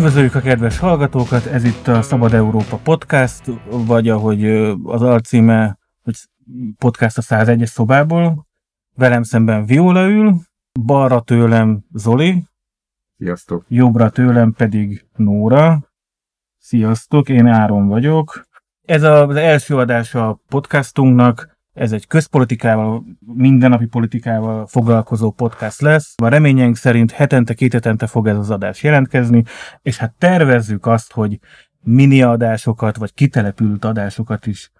Üdvözöljük a kedves hallgatókat, ez itt a Szabad Európa Podcast, vagy ahogy az alcíme, hogy podcast a 101-es szobából. Velem szemben Viola ül, balra tőlem Zoli. Sziasztok. Jobbra tőlem pedig Nóra. Sziasztok, én Áron vagyok. Ez az első adás a podcastunknak, ez egy közpolitikával, mindennapi politikával foglalkozó podcast lesz. A reményeink szerint két hetente fog ez az adás jelentkezni, és hát tervezzük azt, hogy mini adásokat, vagy kitelepült adásokat is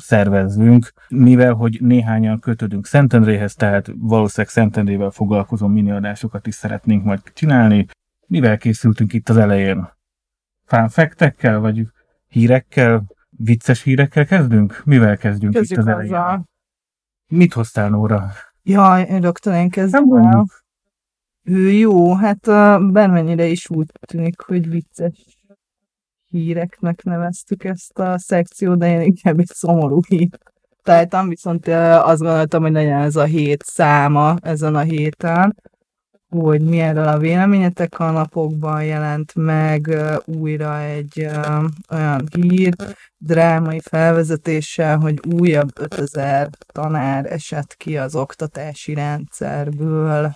szervezzünk, mivel hogy néhányan kötődünk Szentendréhez, tehát valószínűleg Szentendrével foglalkozó mini adásokat is szeretnénk majd csinálni. Mivel készültünk itt az elején? Fanfektekkel, vagy hírekkel? Vicces hírekkel kezdünk? Mivel kezdjük itt az elején? Azzal. Mit hoztál, Nóra? Jaj, én kezdem el. Jó, hát bármennyire is úgy tűnik, hogy vicces híreknek neveztük ezt a szekciót, de én inkább egy szomorú hírt találtam, viszont azt gondoltam, hogy legyen ez a hét száma ezen a héten, hogy mi erről a véleményetek. A napokban jelent meg újra egy olyan hír, drámai felvezetéssel, hogy újabb 5000 tanár esett ki az oktatási rendszerből.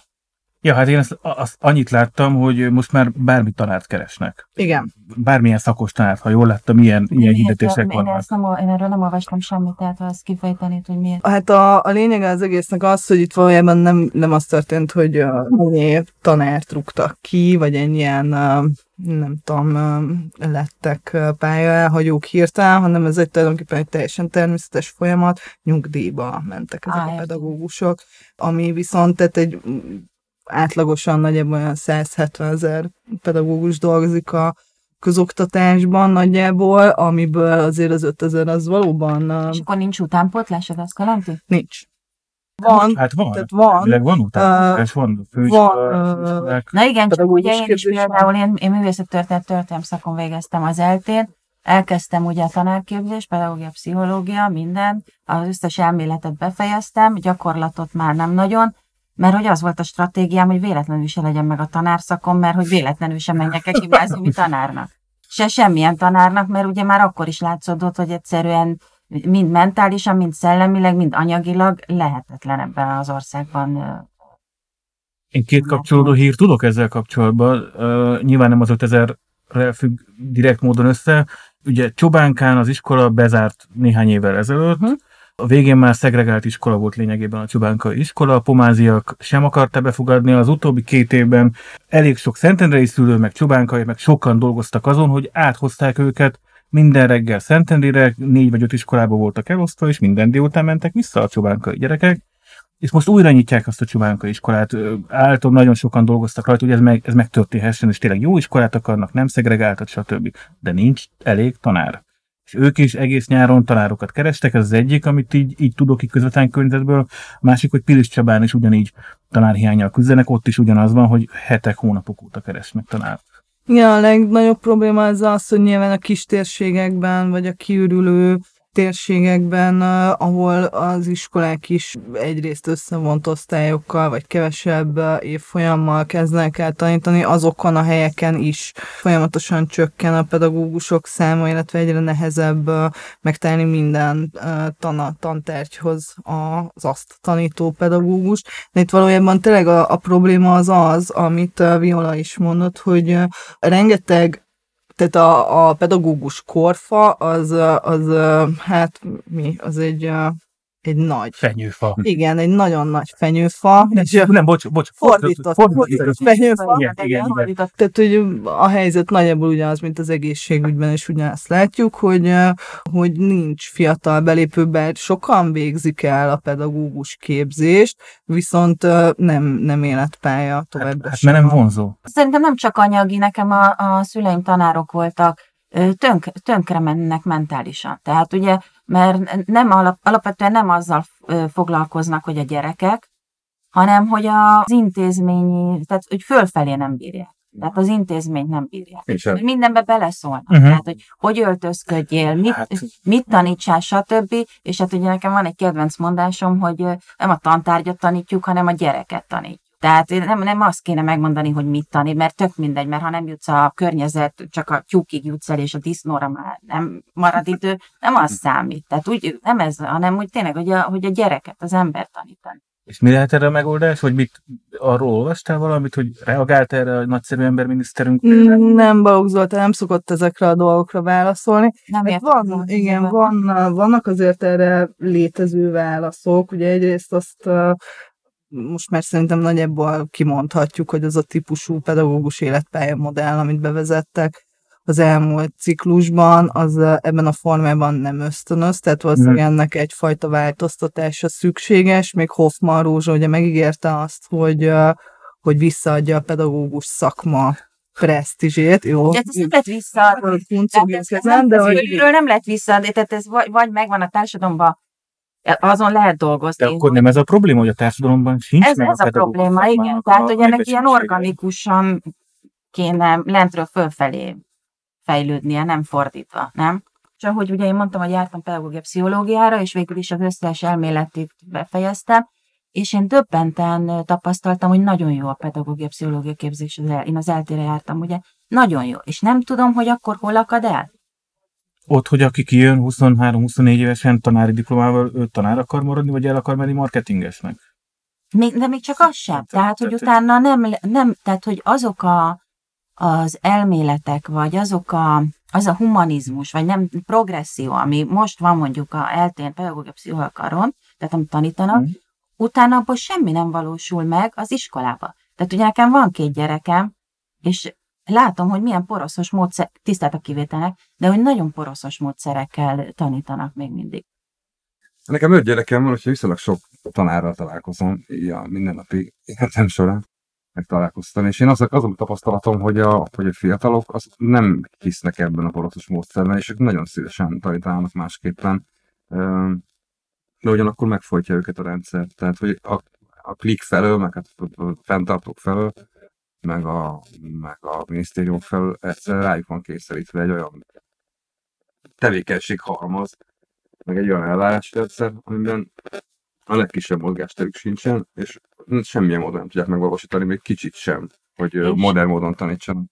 Ja, hát én azt annyit láttam, hogy most már bármi tanárt keresnek. Igen. Bármilyen szakos tanárt, ha jól láttam, ilyen hirdetések vannak. Én erről nem olvastam semmit, tehát ha ezt kifejtenéd, hogy miért. Hát a lényeg az egésznek az, hogy itt valójában nem az történt, hogy ennyi tanárt rúgtak ki, vagy ennyien, nem tudom, lettek pályaelhagyók hirtelen, hanem ez egy tulajdonképpen egy teljesen természetes folyamat, nyugdíjba mentek ezek a pedagógusok, ami viszont tehát egy átlagosan nagyjából olyan 170 000 pedagógus dolgozik a közoktatásban nagyjából, amiből azért az 5000 az valóban... És akkor nincs utánpótlásod, az kalanti? Nincs. Van. Hát van. Tehát van utánpótlás, van főiskolák. Na igen, csak ugye én is például, én művészettörténet szakon végeztem az eltét, elkezdtem ugye a tanárképzés, pedagógia, pszichológia, minden, az összes elméletet befejeztem, gyakorlatot már nem nagyon, mert hogy az volt a stratégiám, hogy véletlenül se legyen meg a tanárszakom, mert hogy véletlenül sem menjek el gimnáziumi tanárnak. Se semmilyen tanárnak, mert ugye már akkor is látszódott, hogy egyszerűen mind mentálisan, mind szellemileg, mind anyagilag lehetetlen ebben az országban. Én két kapcsolódó hírt tudok ezzel kapcsolatban. Nyilván nem az 5000-re függ direkt módon össze. Ugye Csobánkán az iskola bezárt néhány évvel ezelőtt, a végén már szegregált iskola volt lényegében a Csobánka iskola, a pomáziak sem akarta befogadni, az utóbbi 2 évben elég sok szentendrei szülő, meg csobánkai, meg sokan dolgoztak azon, hogy áthozták őket minden reggel Szentendrére, 4 vagy 5 iskolába voltak elosztva, és minden délután mentek vissza a csobánkai gyerekek, és most újra nyitják azt a csobánkai iskolát. Általában nagyon sokan dolgoztak rajta, hogy ez megtörténhessen, és tényleg jó iskolát akarnak, nem szegregáltat, stb. De nincs elég tanár. És ők is egész nyáron tanárokat kerestek, ez az egyik, amit így tudok így közvetlen környezetből. Másik, hogy Piliscsabán is ugyanígy tanárhiánnyal küzdenek, ott is ugyanaz van, hogy hetek, hónapok óta keresnek tanárt. Igen, ja, a legnagyobb probléma az, hogy nyilván a kis térségekben, vagy a kiürülő térségekben, ahol az iskolák is egyrészt összevont osztályokkal, vagy kevesebb évfolyammal kezdenek el tanítani, azokon a helyeken is folyamatosan csökken a pedagógusok száma, illetve egyre nehezebb megtalálni minden tantárgyhoz az azt tanító pedagógust. De itt valójában tényleg a probléma az, amit Viola is mondott, hogy rengeteg, tehát a pedagógus korfa az egy nagy fenyőfa. Igen, egy nagyon nagy fenyőfa. Nem, bocs. Fordított fenyőfa. Igen. Tehát, hogy a helyzet nagyjából ugyanaz, mint az egészségügyben, és ugyanazt látjuk, hogy nincs fiatal belépő, bár sokan végzik el a pedagógus képzést, viszont nem életpálya továbbra. Hát mert nem vonzó. Szerintem nem csak anyagi, nekem a szüleim tanárok voltak, tönkre mennek mentálisan. Tehát ugye, mert alapvetően nem azzal foglalkoznak, hogy a gyerekek, hanem hogy az intézményi, tehát hogy fölfelé nem bírják. Tehát az intézményt nem bírják. Mindenbe beleszólnak. Tehát, hogy öltözködjél, mit tanítsál, stb. És hát ugye nekem van egy kedvenc mondásom, hogy nem a tantárgyat tanítjuk, hanem a gyereket tanítjuk. Tehát nem azt kéne megmondani, hogy mit tanít, mert tök mindegy, mert ha nem jutsz a környezet, csak a tyúkig jutsz el, és a disznóra már nem marad idő, nem az számít. Tehát úgy, nem ez, hanem úgy tényleg, hogy a gyereket, az ember tanítani. És mi lehet erre a megoldás? Hogy mit arról olvastál valamit, hogy reagált erre a nagyszerű emberminiszterünk? Nem, Bauk Zoltán nem szokott ezekre a dolgokra válaszolni. Vannak azért erre létező válaszok. Ugye egyrészt azt most már szerintem nagyjából kimondhatjuk, hogy az a típusú pedagógus életpályamodell, amit bevezettek az elmúlt ciklusban, az ebben a formában nem ösztönöz, tehát valószínűleg ennek egyfajta változtatása szükséges. Még Hoffman Rózsa ugye megígérte azt, hogy visszaadja a pedagógus szakma presztízsét. Jó. Ezt nem lett visszaadni. Nem lett visszaadni, tehát ez vagy megvan a társadalomban, azon lehet dolgozni. De akkor nem ez a probléma, hogy a társadalomban sincs ez meg ez a pedagógus probléma, szakmának, igen, tehát hogy ennek ilyen organikusan kéne lentről fölfelé fejlődnie, nem fordítva, nem? És ahogy ugye én mondtam, hogy jártam pedagógiai pszichológiára, és végül is az összes elméletét befejeztem, és én döbbenten tapasztaltam, hogy nagyon jó a pedagógiai pszichológia képzés. Én az eltére jártam, ugye? Nagyon jó. És nem tudom, hogy akkor hol akad el? Ott, hogy aki kijön 23-24 évesen tanári diplomával, ő tanár akar maradni, vagy el akar menni marketingesnek? De még csak az sem. Tehát, hogy utána nem, tehát, hogy azok az elméletek, vagy azok az a humanizmus, vagy nem progresszió, ami most van mondjuk a eltén pedagógia pszicholokaron, tehát amit tanítanak, utána abból semmi nem valósul meg az iskolába. Tehát ugye nekem van 2 gyerekem, és látom, hogy milyen poroszos módszer, tisztelt a kivételnek, de hogy nagyon poroszos módszerekkel tanítanak még mindig. Nekem 5 gyerekem van, úgyhogy viszonylag sok tanárral találkozom mindennapi életem során. Megtalálkoztam, és én azon tapasztalatom, hogy a fiatalok azt nem hisznek ebben a poroszos módszerben, és ők nagyon szívesen tanítálnak másképpen, de ugyanakkor megfojtja őket a rendszer. Tehát, hogy a klik felől, meg a fenntartók felől, meg a minisztérium felől, egyszerűen rájuk van kényszerítve egy olyan tevékenységhalmaz, meg egy olyan elvárásrendszer, amiben a legkisebb mozgásterük sincsen, és semmilyen módon nem tudják megvalósítani, még kicsit sem, hogy modern módon tanítsanak.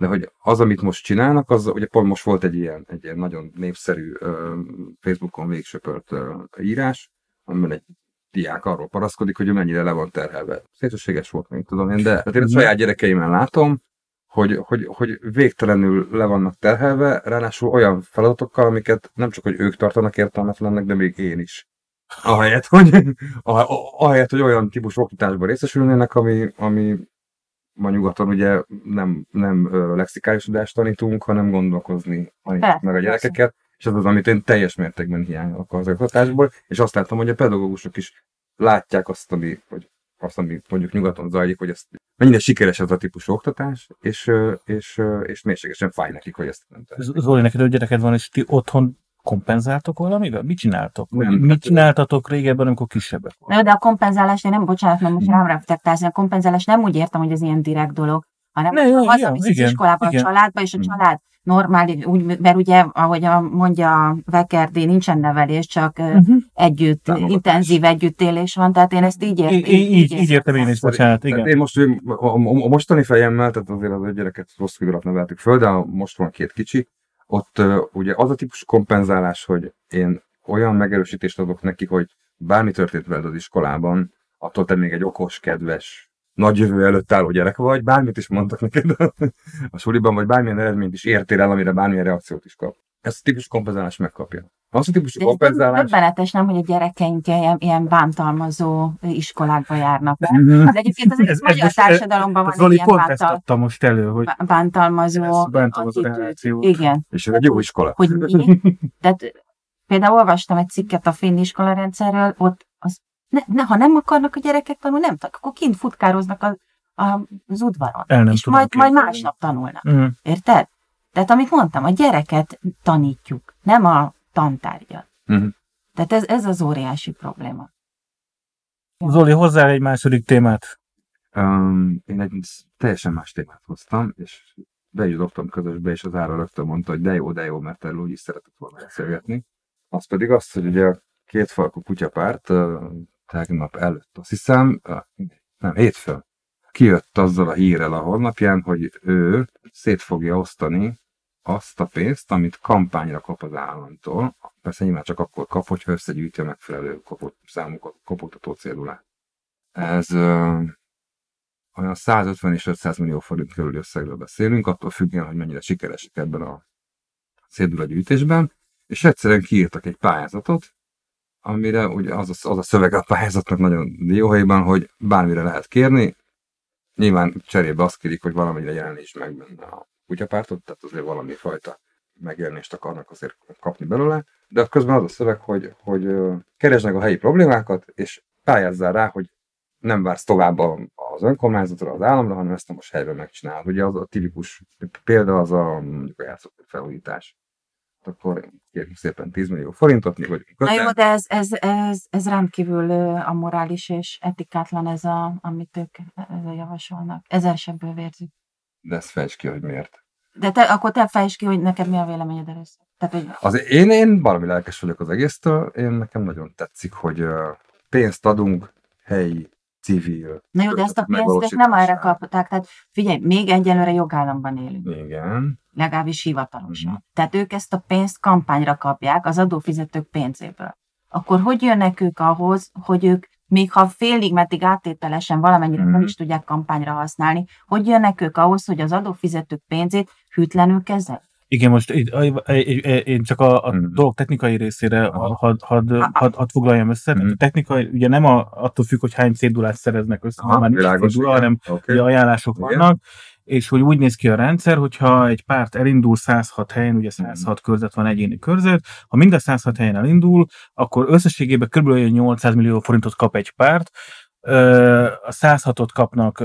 De hogy az, amit most csinálnak, az ugye pont most volt egy ilyen nagyon népszerű Facebookon végsöpört írás, amiben egy diák arról paraszkodik, hogy mennyire le van terhelve. Szélsőséges volt, nem tudom én, de én a saját gyerekeimen látom, hogy végtelenül le vannak terhelve, ráadásul olyan feladatokkal, amiket nem csak hogy ők tartanak értelmetlennek, de még én is. Ahelyett, hogy olyan típus oktatásban részesülnének, ami ma nyugaton ugye nem lexikálisodást tanítunk, hanem gondolkozni meg a gyerekeket, és ez az, amit én teljes mértékben hiányolok az oktatásból, és azt láttam, hogy a pedagógusok is látják azt, ami mondjuk nyugaton zajlik, hogy mennyire sikeres ez a típusú oktatás, és mélységesen fáj nekik, hogy ezt nem történik. Zoli, neked 5 gyereked van, és ti otthon kompenzáltok valamivel? Mit csináltok? Mit csináltatok régebben, amikor kisebbek voltak? De a kompenzálás, most rám reflektálsz, a kompenzálás nem úgy értem, hogy ez ilyen direkt dolog, hanem hazavisz iskolában a családba, és a család normális, úgy, mert ugye, ahogy mondja Vekerdy, nincsen nevelés, csak együtt, támogatás. Intenzív együttélés van, tehát én ezt így értem. Így értem én is, bocsánat, igen. Én most a mostani fejemmel, tehát azért az 5 gyereket rossz figurat neveltük föl, de most van 2 kicsi. Ott ugye az a típus kompenzálás, hogy én olyan megerősítést adok neki, hogy bármi történt veled az iskolában, attól te még egy okos, kedves, nagy jövő előtt álló gyerek vagy, bármit is mondtak neked a suliban, vagy bármilyen eredményt is értél el, amire bármilyen reakciót is kap. Ezt a típus kompenzálás megkapja. Az a típusú kompenzálás... Többenetes nem, hogy a gyerekeink ilyen bántalmazó iskolákba járnak. De egyébként az egész magyar társadalomban van egy ilyen bántalmazó attitűd. Igen. És ez egy jó iskola. Hogy mi? Tehát például olvastam egy cikket a finn iskolarendszerről, ott ha nem akarnak a gyerekek tanulni, akkor kint futkároznak az udvaron. És majd másnap tanulnak. Érted? Tehát amit mondtam, a gyereket tanítjuk, nem a tantárgyat. Tehát ez az óriási probléma. Zoli, hozzá egy második témát. Én egy teljesen más témát hoztam, és be is dobtam közösbe, és az Ára rögtön mondta, hogy de jó, mert erről úgy is szeretett volna beszélgetni. Az pedig az, hogy ugye a Kétfarkú Kutya Párt tegnap előtt, azt hiszem, nem, hétfőn, kijött azzal a hírrel a honlapján, hogy ő szét fogja osztani azt a pénzt, amit kampányra kap az államtól. Persze nyilván csak akkor kap, hogyha összegyűjti a megfelelő számú kopogtató cédulát. Ez olyan 150 és 500 millió forint körüli összegről beszélünk, attól függően, hogy mennyire sikeresek ebben a cédulagyűjtésben, és egyszerűen kiírtak egy pályázatot, amire ugye az a szöveg a pályázatnak nagyon dióhéjban, hogy bármire lehet kérni, nyilván cserébe azt kérik, hogy valamire jeleníts meg benne a kutyapártot, tehát azért valami fajta megjelenést akarnak azért kapni belőle, de közben az a szöveg, hogy keresd meg a helyi problémákat, és pályázzál rá, hogy nem vársz tovább az önkormányzatra, az államra, hanem ezt most helyben megcsinálod. Ugye az a tipikus példa az a játszótér felújítás. Akkor kérjük szépen 10 millió forintot, mi vagyunk közel. Na jó, de ez rendkívül amorális és etikátlan amit ők javasolnak. Ezer sebből vérzik. De ezt fejtsd ki, hogy miért. De akkor te fejtsd ki, hogy neked mi a véleményed először. Én valami lelkes vagyok az egésztől, nekem nagyon tetszik, hogy pénzt adunk helyi civil. Na jó, de ezt a pénzt nem arra kapták. Tehát figyelj, még egyelőre jogállamban élünk. Igen. Legalábbis hivatalosan. Mm-hmm. Tehát ők ezt a pénzt kampányra kapják az adófizetők pénzéből. Akkor hogy jönnek ők ahhoz, hogy ők, még ha félig meddig áttételesen valamennyire nem is tudják kampányra használni, hogy jönnek ők ahhoz, hogy az adófizetők pénzét hűtlenül kezeljék? Igen, most én csak a dolog technikai részére hadd foglaljam össze. A technikai, ugye nem attól függ, hogy hány cédulát szereznek össze, már nincs cédula, hanem ugye ajánlások vannak, és hogy úgy néz ki a rendszer, hogyha egy párt elindul 106 helyen, ugye 106 körzet van, egyéni körzet, ha mind a 106 helyen elindul, akkor összességében kb. 800 millió forintot kap egy párt, a 106-ot kapnak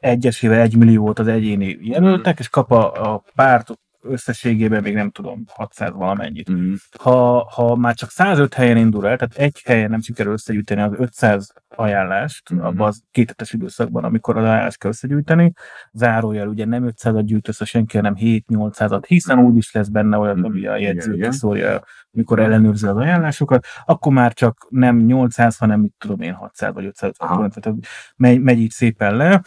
egyesével 1 milliót az egyéni jelöltek, és kap a párt összességében még nem tudom, 600 valamennyit. Mm. Ha már csak 105 helyen indul el, tehát egy helyen nem sikerül összegyűjteni az 500 ajánlást, abban az kétetes időszakban, amikor az ajánlást kell összegyűjteni, zárójel ugye nem 500-at gyűjt össze senki, hanem 7-800-at, hiszen úgy is lesz benne olyan, ami a jegyzőt szólja, amikor ellenőrzi az ajánlásokat, akkor már csak nem 800, hanem mit tudom én, 600 vagy 550, tehát megy így szépen le,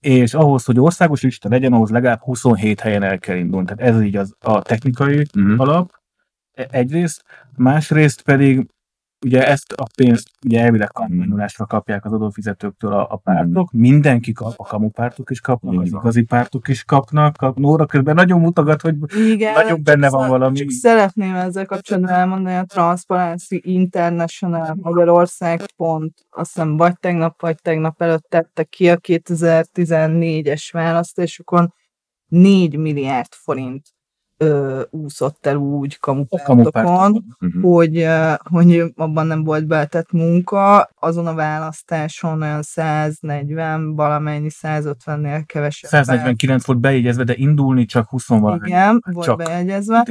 és ahhoz, hogy országos lista legyen, ahhoz legalább 27 helyen el kell indulni. Tehát ez így a technikai alap egyrészt, másrészt pedig ugye ezt a pénzt ugye elvileg kampányolásra kapják az adófizetőktől a pártok, mindenki kap, a kamupártok is kapnak, az igazi pártok is kapnak. Nóra közben nagyon mutogat, hogy igen, nagyon benne van valami. Csak szeretném ezzel kapcsolatban elmondani a Transparency International Magyarország pont, azt hiszem vagy tegnap előtt tette ki a 2014-es választásokon 4 milliárd forint úszott el úgy kamupártokon, hogy abban nem volt beletett munka. Azon a választáson olyan 140, valamennyi 150-nél kevesebb. 149 volt bejegyezve, de indulni csak 20-val. Igen, volt bejegyezve.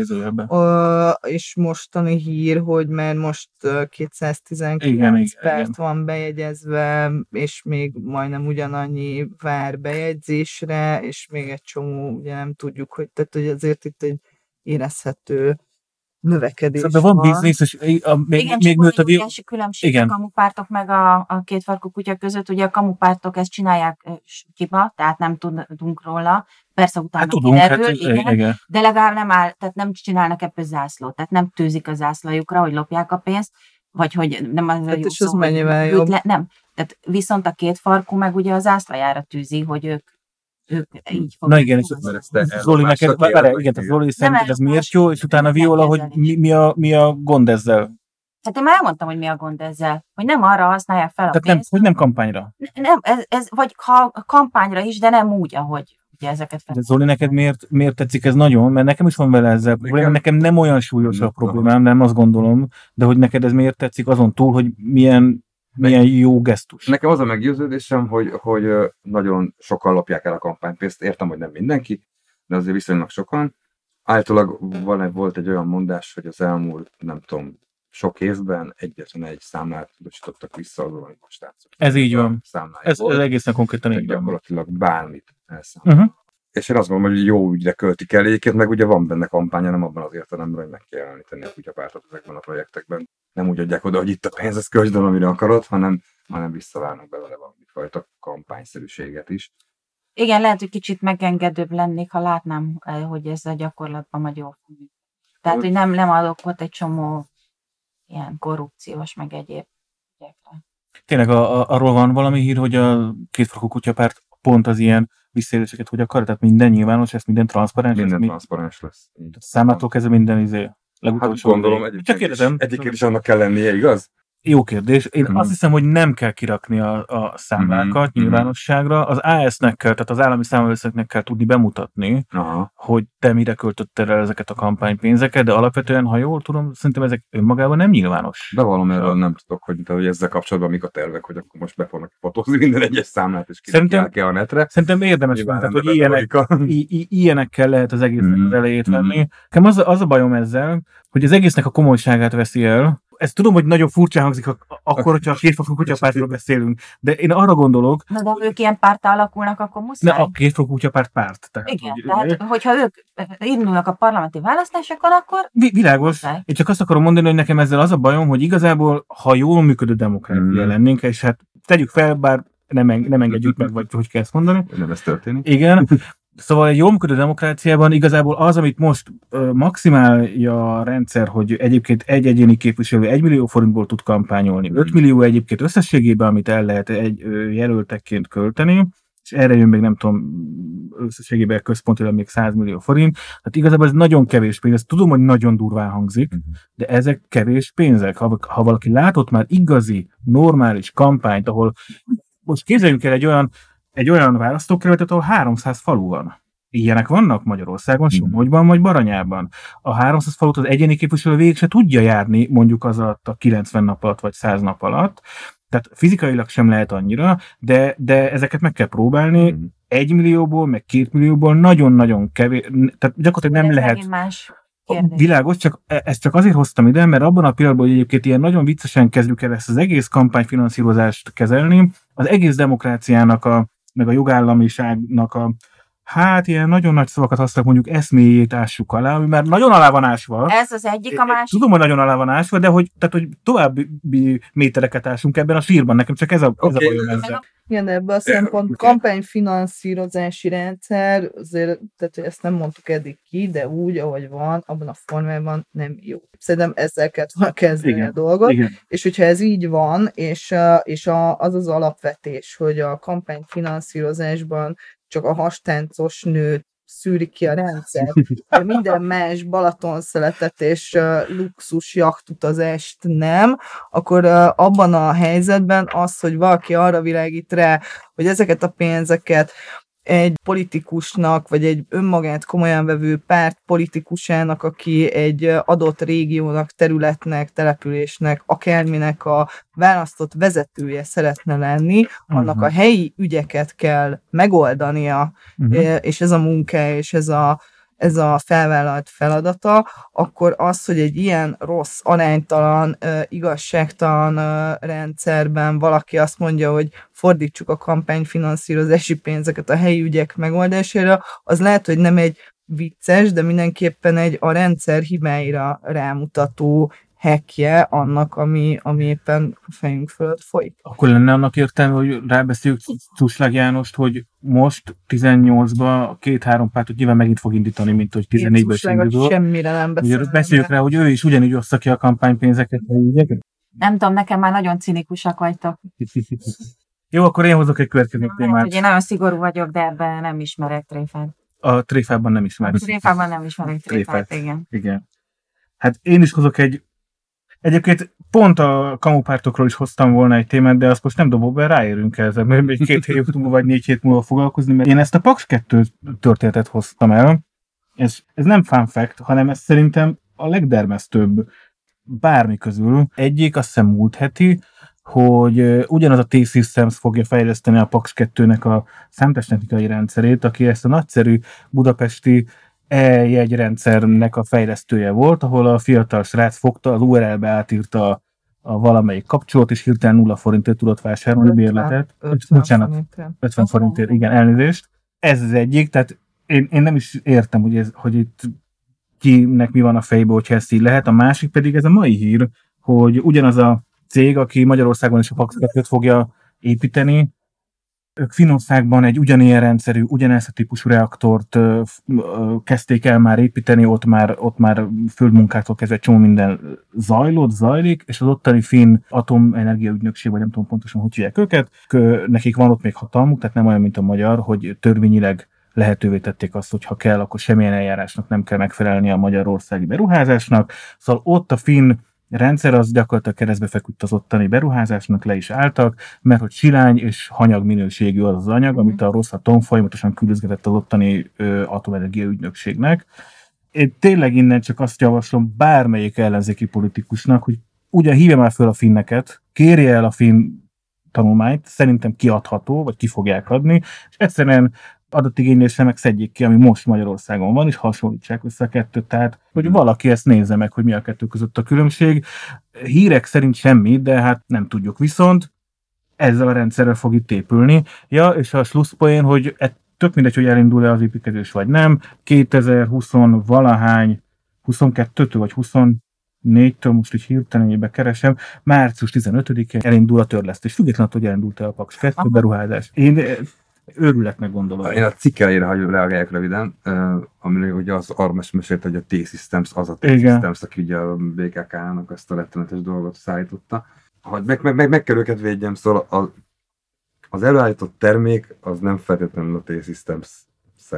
És mostani hír, hogy már most 219 párt van bejegyezve, és még majdnem ugyanannyi vár bejegyzésre, és még egy csomó, ugye nem tudjuk, hogy, tehát, hogy azért itt egy érezhető növekedés van. Szóval van biznisz, és még nőtt a óriási különbség igen. A kamupártok meg a kétfarkú kutya között, ugye a kamupártok ezt csinálják kiba, tehát nem tudunk róla, persze utána kiderül, de legalább nem áll, tehát nem csinálnak ebből zászlót, tehát nem tűzik a zászlajukra, hogy lopják a pénzt, vagy hogy nem az a jó szó, nem. Tehát viszont a kétfarkú meg ugye a zászlajára tűzi, hogy ők így fognak. Na igen, és Zoli neked, Zoli szerinted ez miért jó, és utána Viola, hogy mi a gond ezzel? Hát én már elmondtam, hogy mi a gond ezzel, hogy nem arra használják fel a pénzt. Tehát hogy nem kampányra? Nem, ez vagy kampányra is, de nem úgy, ahogy ugye ezeket fel. De Zoli, neked miért tetszik ez nagyon? Mert nekem is van vele ezzel probléma, nekem nem olyan súlyos a problémám, nem azt gondolom, de hogy neked ez miért tetszik azon túl, hogy milyen jó gesztus. Nekem az a meggyőződésem, hogy nagyon sokan lopják el a kampánypénzt. Értem, hogy nem mindenki, de azért viszonylag sokan. Általában volt egy olyan mondás, hogy az elmúlt, nem tudom, sok évben egyetlen egy számlát tudosítottak vissza az olyan postácok. Ez így van. Ez egészen konkrétan így van. Gyakorlatilag bármit elszámol. És én azt gondolom, hogy jó ügyre költik el egyébként, meg ugye van benne kampánya, nem abban az értelemben, hogy meg kell jeleníteni a kutyapártot ezekben a projektekben. Nem úgy adják oda, hogy itt a pénz, ezt költsd el, amire akarod, hanem visszaválnak belőle valami. egyfajta kampányszerűséget is. Igen, lehet, hogy kicsit megengedőbb lennék, ha látnám, hogy ez a gyakorlatban nagyon fontos. Tehát, hogy nem adok ott egy csomó ilyen korrupciós, meg egyéb ügyekre. Tényleg arról van valami hír, hogy a Kétfarkú Kutya Párt pont az ilyen visszaéléseket hogy akar, tehát minden nyilvános lesz, minden transzparens lesz. Minden transzparens lesz. Számától kezdve minden legutolsó. Hát gondolom, egyébként is annak kell lennie, igaz? Jó kérdés. Én azt hiszem, hogy nem kell kirakni a számlákat nyilvánosságra. Az AS-nek kell, tehát az állami számvevőszéknek kell tudni bemutatni, hogy te mire költötted el ezeket a kampánypénzeket, de alapvetően, ha jól tudom, szerintem ezek önmagában nem nyilvános. De valamelyről nem tudok, hogy ezzel kapcsolatban mik a tervek, hogy akkor most be fognak fotózni minden egyes számlát, és kirakják a netre. Szerintem érdemes van, tehát, hogy ilyenekkel lehet az egésznek az elejét venni. Az a bajom ezzel, hogy az egésznek a komolyságát veszi el. Ezt tudom, hogy nagyon furcsán hangzik akkor, hogyha a Kétfarkú Kutya Pártról beszélünk, de én arra gondolok... Na, de ha ők ilyen párttá alakulnak, akkor muszáj. Na, a Kétfarkú Kutya Párt. Tehát, igen, tehát hogyha ők indulnak a parlamenti választásokon, akkor... Világos. Muszáj. Én csak azt akarom mondani, hogy nekem ezzel az a bajom, hogy igazából, ha jól működő demokrácia lennénk, és hát tegyük fel, bár nem engedjük meg, vagy hogy kell ezt mondani. Nem ez történik. Igen. Szóval egy jól működő demokráciában igazából az, amit most maximálja a rendszer, hogy egyébként egy egyéni képviselő 1 millió forintból tud kampányolni, 5 millió egyébként összességében, amit el lehet egy jelöltekként költeni, és erre jön még nem tudom, összességében központilag még 100 millió forint. Hát igazából ez nagyon kevés pénz. Ezt tudom, hogy nagyon durván hangzik, de ezek kevés pénzek. Ha valaki látott már igazi, normális kampányt, ahol most képzeljünk el egy olyan választókerületet, ahol 300 falu van. Ilyenek vannak Magyarországon, Somogyban vagy Baranyában. A 300 falut az egyéni képviselő végig se tudja járni mondjuk az alatt a 90 nap alatt vagy 100 nap alatt. Tehát fizikailag sem lehet annyira, de ezeket meg kell próbálni. 1 millióból, meg 2 millióból nagyon-nagyon kevés. Tehát gyakorlatilag nem lehet... Kérdés. Világos, ezt csak azért hoztam ide, mert abban a pillanatban, hogy egyébként ilyen nagyon viccesen kezdjük el ezt az egész kampányfinanszírozást kezelni, az egész demokráciának, meg a jogállamiságnak ilyen nagyon nagy szavakat használnak, mondjuk eszméjét ássuk alá, ami már nagyon alá van ásva. Ez az egyik, a másik. Tudom, hogy nagyon alá van ásva, de hogy további métereket ásunk ebben a sírban. Nekem csak ez a bajom ezzel. Igen, ebben a szempontból kampányfinanszírozási rendszer, azért, tehát ezt nem mondtuk eddig ki, de úgy, ahogy van, abban a formában nem jó. Szerintem ezzel kellett volna kezdeni a dolgot, és hogyha ez így van, és az az alapvetés, hogy a kampányfinanszírozásban csak a hastáncos nőt szűri ki a rendszer. Minden más Balatonszeletet és luxus jachtutazást nem, akkor abban a helyzetben az, hogy valaki arra világít rá, hogy ezeket a pénzeket egy politikusnak, vagy egy önmagát komolyan vevő párt politikusának, aki egy adott régiónak, területnek, településnek, akárminek a választott vezetője szeretne lenni, annak a helyi ügyeket kell megoldania, és ez a munka, és ez a felvállalt feladata, akkor az, hogy egy ilyen rossz, aránytalan, igazságtalan rendszerben valaki azt mondja, hogy fordítsuk a kampányfinanszírozási pénzeket a helyi ügyek megoldására, az lehet, hogy nem egy vicces, de mindenképpen egy a rendszer hibáira rámutató hackje annak, ami éppen a fejünk fölött folyik. Akkor lenne annak értelme, hogy rábeszéljük Cuslág Jánost, hogy most 18-ban a 2-3 pártot nyilván megint fog indítani, mint hogy 14-ben is indul. Semmire nem beszélünk. Beszéljük rá, hogy ő is ugyanúgy oszta ki a kampánypénzeket. Nem tudom, nekem már nagyon cinikusak vagytok. Jó, akkor én hozok egy következő témát. Hogy én nagyon szigorú vagyok, de ebben nem ismerek tréfát. A tréfában nem ismerek. A tréfában nem ismerek tréfát, igen. Hát én is hozok Egyébként pont a kamupártokról is hoztam volna egy témát, de azt most nem dobom be, ráérünk ezzel, mert még 2 hét múlva vagy 4 hét múlva foglalkozni, mert én ezt a Paks II történetet hoztam el, és ez nem fun fact, hanem ez szerintem a legdermesztőbb bármi közül. Egyik, azt hiszem múlt heti, hogy ugyanaz a T-Systems fogja fejleszteni a Paks II-nek a számítástechnikai rendszerét, aki ezt a nagyszerű budapesti jegyrendszernek a fejlesztője volt, ahol a fiatal srác fogta, az URL-be átírta a valamelyik kapcsolat, és hirtelen 0 forintért tudott vásárolni bérletet. 50 forintért, igen, elnézést. Ez az egyik, tehát én nem is értem, hogy itt kinek mi van a fejében, hogyha ezt így lehet. A másik pedig ez a mai hír, hogy ugyanaz a cég, aki Magyarországon is a Paks II-t fogja építeni, Ők Finnországban egy ugyanilyen rendszerű, ugyanezt a típusú reaktort kezdték el már építeni, ott már földmunkától kezdve csomó minden zajlik, és az ottani finn atomenergia ügynökség, vagy nem tudom pontosan, hogy hívják őket, nekik van ott még hatalmuk, tehát nem olyan, mint a magyar, hogy törvényileg lehetővé tették azt, hogy ha kell, akkor semmilyen eljárásnak nem kell megfelelni a magyarországi beruházásnak. Szóval ott a finn rendszer az gyakorlatilag keresztbe feküdt az ottani beruházásnak, le is álltak, mert hogy silány és hanyag minőségű az az anyag, amit a Rosatom folyamatosan küldözgetett az ottani atomenergia ügynökségnek. Én tényleg innen csak azt javaslom bármelyik ellenzéki politikusnak, hogy ugyan hívja már föl a finneket, kérje el a finn tanulmányt, szerintem kiadható, vagy ki fogják adni, és egyszerűen adatigénylésre meg szedjék ki, ami most Magyarországon van, és hasonlítsák össze a kettőt, tehát hogy valaki ezt nézze meg, hogy mi a kettő között a különbség. Hírek szerint semmi, de hát nem tudjuk, viszont ezzel a rendszerrel fog itt épülni. Ja, és a slusszpoén, hogy tök mindegy, hogy elindul-e az építkezés, vagy nem, 2020-valahány, 22-től vagy 24-től, most így hirtelenjébe keresem, március 15-én elindul a törlesztés, függetlenül, hogy elindult-e a Paks II beruházás. Én őrületnek gondolom. Én a cikkelére, ha reagáljak röviden, amire ugye az Armas mesélte, hogy a T-Systems, az a T-Systems, aki ugye a BKK-nak ezt a rettenetes dolgot szállította. Hogy meg kell őket védjem, szóval az előállított termék az nem feltétlenül a T-Systems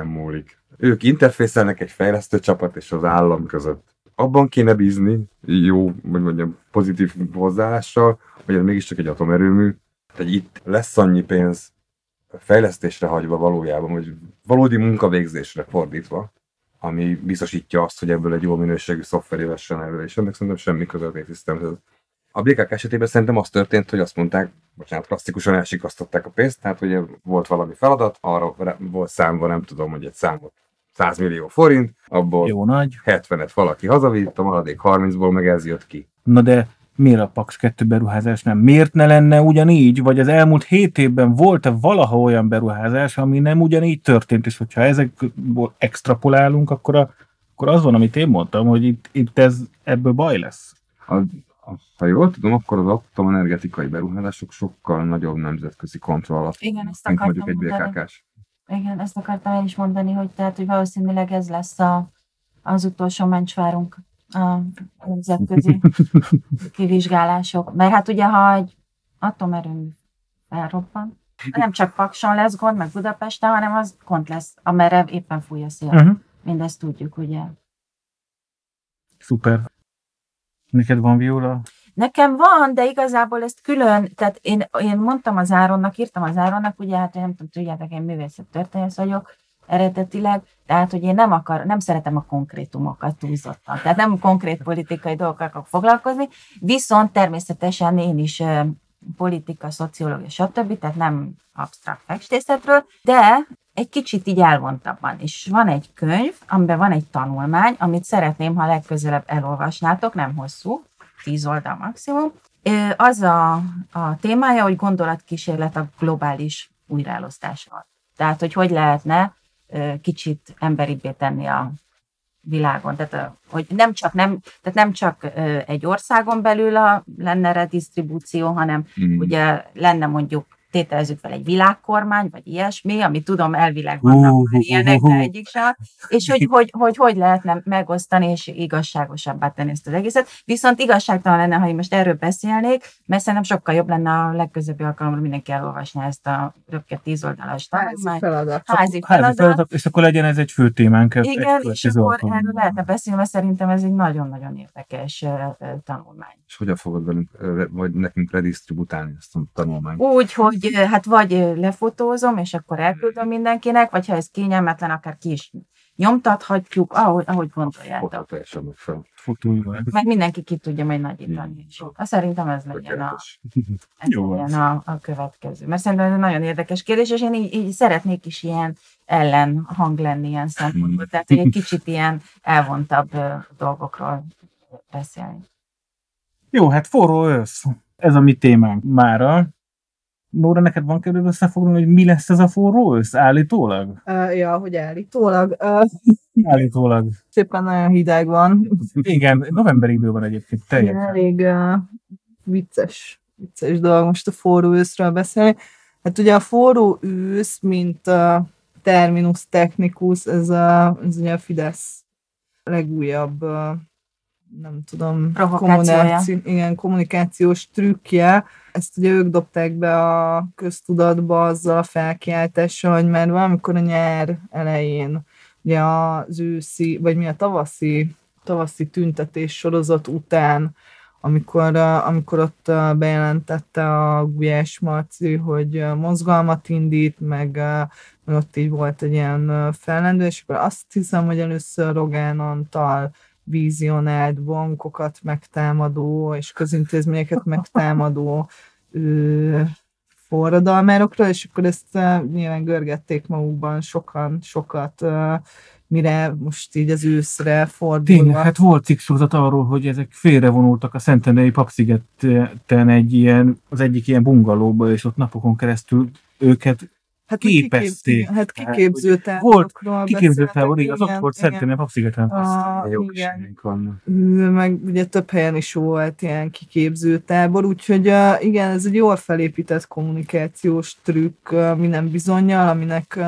múlik. Ők interfészelnek egy fejlesztő csapat és az állam között. Abban kéne bízni, jó, vagy mondjam, pozitív hozzáállással, hogy ez mégiscsak egy atomerőmű. Tehát itt lesz annyi pénz, fejlesztésre hagyva valójában, hogy valódi munkavégzésre fordítva, ami biztosítja azt, hogy ebből egy jó minőségű szoftver évessen elő, és ennek szerintem semmi köze a T-Systemhez. A BKK esetében szerintem az történt, hogy azt mondták, klasszikusan elsikasztották a pénzt, tehát ugye volt valami feladat, arra volt számba, nem tudom, hogy egy számot 100 millió forint, abból jó nagy. 70-et valaki hazavitt, a maradék 30-ból meg ez jött ki. Na de miért a Paks II beruházásnál? Miért ne lenne ugyanígy? Vagy az elmúlt 7 évben volt-e valaha olyan beruházás, ami nem ugyanígy történt? És hogyha ezekből extrapolálunk, akkor az van, amit én mondtam, hogy itt ebből baj lesz. Ha jól tudom, akkor az atomenergetikai beruházások sokkal nagyobb nemzetközi kontroll alatt, mint mondjuk egy BKK-s. Igen, ezt akartam én is mondani, hogy valószínűleg ez lesz az utolsó mencsvárunk. A nemzetközi kivizsgálások. Mert hát ugye, ha egy atomerőmű felrobban, nem csak Pakson lesz gond, meg Budapesten, hanem az gond lesz, amerre éppen fúj a szél. Mindezt tudjuk, ugye. Szuper. Neked van, Viola? Nekem van, de igazából ezt külön, tehát én mondtam az Áronnak, írtam az Áronnak, ugye, hát nem tudom, tudjátok, én művészettörténész vagyok, eredetileg, tehát, hogy én nem szeretem a konkrétumokat túlzottan. Tehát nem konkrét politikai dolgokkal foglalkozni, viszont természetesen én is politika, szociológia, stb., tehát nem absztrakt festészetről, de egy kicsit így elvontabban. És van egy könyv, amiben van egy tanulmány, amit szeretném, ha legközelebb elolvasnátok, nem hosszú, 10 oldal maximum. Az a témája, hogy gondolatkísérlet a globális újraelosztásról. Tehát, hogy lehetne kicsit emberibbé tenni a világon. Tehát, hogy nem csak egy országon belül lenne redisztribúció, hanem ugye lenne mondjuk, tételezzük fel egy világkormány, vagy ilyesmi, ami tudom, elvileg vannak ilyenek, de egyik sem, és hogy lehetne megosztani és igazságosabbá tenni ezt az egészet. Viszont igazságtalan lenne, ha én most erről beszélnék, mert szerintem sokkal jobb lenne a legközelebbi alkalomra mindenki elolvasná ezt a röpke 10 oldalas tanulmányt. Házi feladat. És akkor legyen ez egy fő témánk. Igen, és akkor erről lehetne beszélni, mert szerintem ez egy nagyon-nagyon érdekes tanulmány. És hogyan fogod velünk, vagy nekünk redisztributálni ezt a tanulmányt? Úgy, hogy hát vagy lefotózom, és akkor elküldöm mindenkinek, vagy ha ez kényelmetlen, akár ki is nyomtathatjuk, ahogy gondoljátok. Meg mindenki ki tudja majd nagyítani. Szerintem ez legyen a következő. Mert szerintem ez egy nagyon érdekes kérdés, és én így szeretnék is ilyen ellenhang lenni ilyen szempontból. Tehát, hogy egy kicsit ilyen elvontabb dolgokról beszélni. Jó, hát forró ősz. Ez a mi témánk mára. Nóra, neked van kérdőbb összefoglalni, hogy mi lesz ez a forró ősz állítólag? Állítólag. Állítólag. Szépen nagyon hideg van. Igen, novemberi idő van egyébként teljesen. Elég vicces dolog most a forró őszről beszélni. Hát ugye a forró ősz, mint a terminus technicus, ez ugye a Fidesz legújabb, nem tudom, kommunikációs trükkje. Ezt ugye ők dobták be a köztudatba azzal a felkiáltással, hogy már valamikor a nyár elején ugye az őszi, vagy mi a tavaszi tüntetés sorozat után, amikor ott bejelentette a Gulyás Marci, hogy mozgalmat indít, meg ott így volt egy ilyen fellendülés, és akkor azt hiszem, hogy először Rogán Antal vizionált bankokat megtámadó és közintézményeket megtámadó forradalmárokról, és akkor ezt nyilván görgették magukban sokan, sokat, mire most így az őszre fordulva. Tényleg, hát volt cikksorozat arról, hogy ezek félrevonultak a szentendrei Papszigeten az egyik ilyen bungalóba, és ott napokon keresztül őket képezték. Hát kiképzőtáborokról beszéltek. Az ott volt szentendrei Papszigeten. Meg ugye több helyen is volt ilyen kiképzőtábor, úgyhogy igen, ez egy jól felépített kommunikációs trükk minden bizonnyal, aminek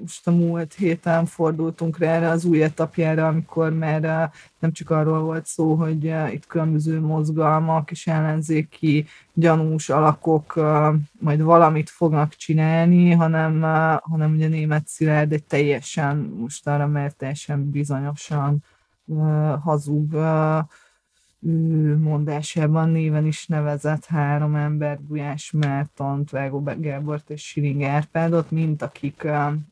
most a múlt héten fordultunk rá erre az új etapjára, amikor már nem csak arról volt szó, hogy itt különböző mozgalmak és ellenzéki gyanús alakok majd valamit fognak csinálni, hanem ugye Németh Szilárd egy teljesen, most arra már teljesen bizonyosan hazug mondásában néven is nevezett három ember, Gulyás Mártont, Vágó Gábort és Schilling Árpádot, mint akik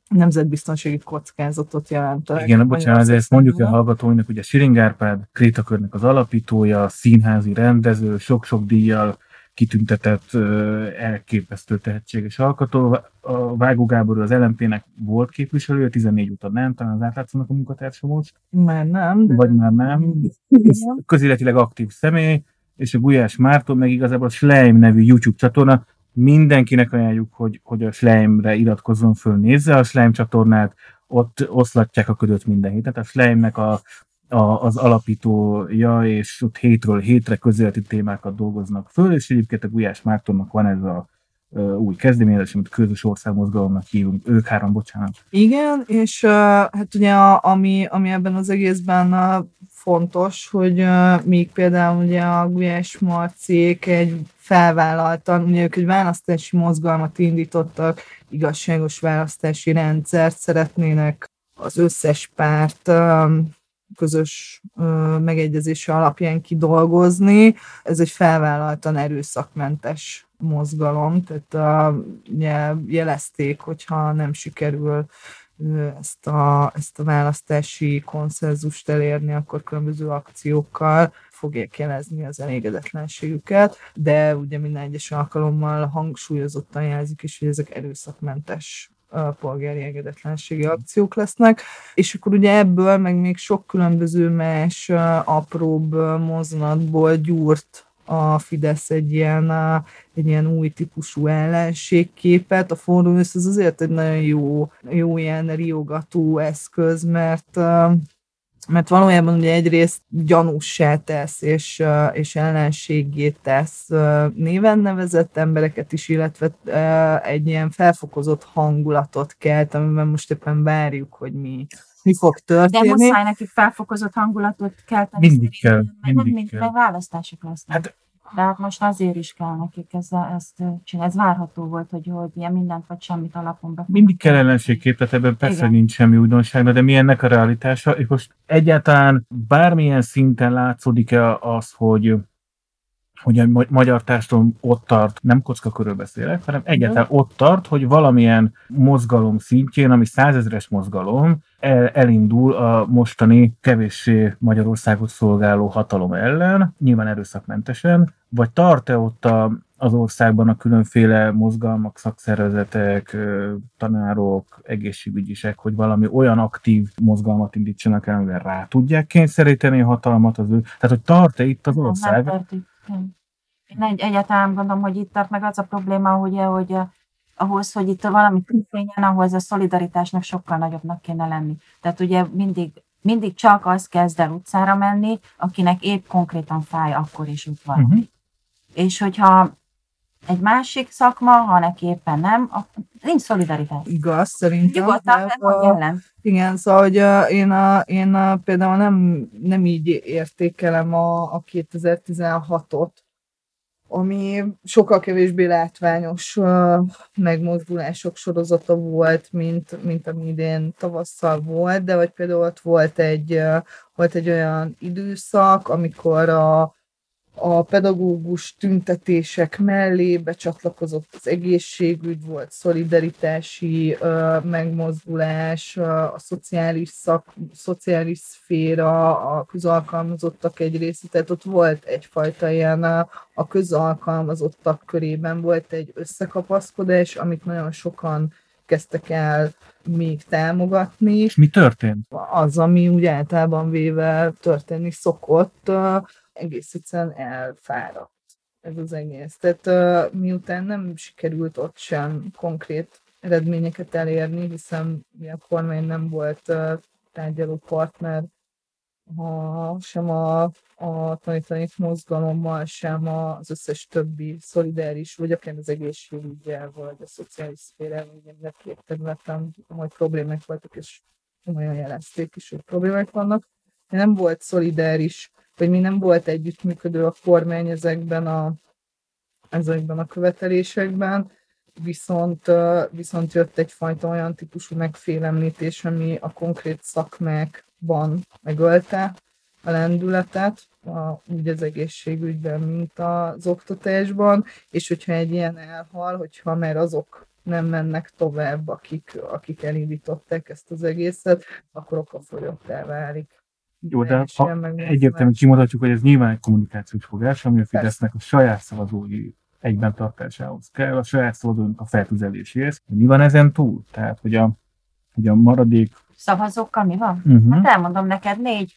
nemzetbiztonsági kockázatot jelentenek. Igen, bocsánat, ezt mondjuk a hallgatóinak, ugye Schilling Árpád, Krétakörnek az alapítója, színházi rendező, sok-sok díjjal kitüntetett, elképesztő tehetséges alkotó. A Vágó Gábor az LMP-nek volt képviselője, 14 után nem, talán az átlátszónak a munkatársa most. Már nem. Vagy már nem. Közéletileg aktív személy, és a Gulyás Márton meg igazából a Slime nevű YouTube csatorna. Mindenkinek ajánljuk, hogy a Slime-re iratkozzon föl, nézze a Slime csatornát, ott oszlatják a ködöt minden héten. Tehát a Slime-nek az alapítója, és ott hétről hétre közéleti témákat dolgoznak föl, és egyébként a Gulyás Mártonnak van ez a új kezdeményezés, amit Közös Ország mozgalomnak hívunk, ők három, bocsánat. Igen, és hát ugye ami ebben az egészben fontos, hogy még például ugye a Gulyás Marciék felvállaltan, ugye ők egy választási mozgalmat indítottak, igazságos választási rendszert szeretnének az összes párt közös megegyezése alapján kidolgozni. Ez egy felvállaltan erőszakmentes mozgalom, tehát jelezték, hogyha nem sikerül ezt a választási konszenzust elérni, akkor különböző akciókkal fogják jelezni az elégedetlenségüket, de ugye minden egyes alkalommal hangsúlyozottan jelzik is, hogy ezek erőszakmentes polgári engedetlenségi akciók lesznek, és akkor ugye ebből meg még sok különböző más apróbb mozzanatból gyúrt a Fidesz egy ilyen új típusú ellenségképet. A forró ősz az azért egy nagyon jó ilyen riogató eszköz, mert valójában ugye egyrészt gyanússá tesz és ellenséggé tesz néven nevezett embereket is, illetve egy ilyen felfokozott hangulatot kelt, amiben most éppen várjuk, hogy mi fog történni. De muszáj nekik felfokozott hangulatot kelteni. Mindig kell. Mindig kell. Választások lesznek. Hát, de hát most azért is kell nekik ezt csinálni. Ez várható volt, hogy ilyen mindent vagy semmit alapon be. Mindig kell ellenségkép, tehát ebben persze igen, nincs semmi újdonság, de mi ennek a realitása? És most egyáltalán bármilyen szinten látszódik-e az, hogy a magyar társadalom ott tart, nem kockakörről beszélek, hanem egyáltalán ott tart, hogy valamilyen mozgalom szintjén, ami 100 000-es mozgalom, elindul a mostani kevéssé Magyarországot szolgáló hatalom ellen, nyilván erőszakmentesen, vagy tart-e ott az országban a különféle mozgalmak, szakszervezetek, tanárok, egészségügyisek, hogy valami olyan aktív mozgalmat indítsanak el, amivel rá tudják kényszeríteni a hatalmat az ő. Tehát, hogy tart-e itt az ország? Én egyáltalán gondolom, hogy itt tart, meg az a probléma, ugye, hogy ahhoz, hogy itt valami történjen, ahhoz a szolidaritásnak sokkal nagyobbnak kéne lenni. Tehát ugye mindig csak az kezd el utcára menni, akinek épp konkrétan fáj, akkor is ott van. És hogyha egy másik szakma, ha neki éppen nem, nincs szolidaritás. Igaz, szerintem. Nyugodtan, mondjam nem. Igen, szóval, hogy én például nem így értékelem a 2016-ot, ami sokkal kevésbé látványos megmozdulások sorozata volt, mint ami idén tavasszal volt, de vagy például ott volt egy olyan időszak, amikor a pedagógus tüntetések mellé becsatlakozott az egészségügy, volt szolidaritási megmozdulás, a szociális szféra, a közalkalmazottak egy része, tehát ott volt egyfajta ilyen, a közalkalmazottak körében volt egy összekapaszkodás, amit nagyon sokan kezdtek el még támogatni. És mi történt? Az, ami úgy általában véve történni szokott, egész egyszerűen elfáradt ez az egész. Tehát miután nem sikerült ott sem konkrét eredményeket elérni, hiszen a kormány nem volt tárgyaló partner sem a tanítanék mozgalommal, sem az összes többi szolidáris, vagy akár az egészségügyel, vagy a szociális szférával, vagy mindenképp területen, hogy problémák voltak, és olyan jelezték is, hogy problémák vannak. Nem volt szolidáris, vagy mi nem volt együttműködő a kormány ezekben a követelésekben, viszont jött egyfajta olyan típusú megfélemlítés, ami a konkrét szakmákban megölte a lendületet, úgy az egészségügyben, mint az oktatásban, és hogyha egy ilyen elhal, hogyha már azok nem mennek tovább, akik elindították ezt az egészet, akkor okafogyottá válik. Jó, de egyértelműen kimutatjuk, hogy ez nyilván egy kommunikációs fogás, ami a Fidesznek a saját szavazói egyben tartásához kell, a saját szavazóinak a feltüzeléséhez. Mi van ezen túl? Tehát, hogy a maradék... Szavazókkal mi van? Uh-huh. Hát elmondom neked, 4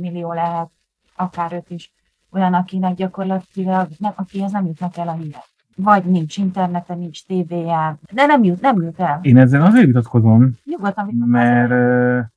millió lehet, akár 5 is, olyan, akinek gyakorlatilag, akihez nem jutnak el a hírek. Vagy nincs interneten, nincs tévéján, de nem jut el. Én ezzel azért vitatkozom, mert...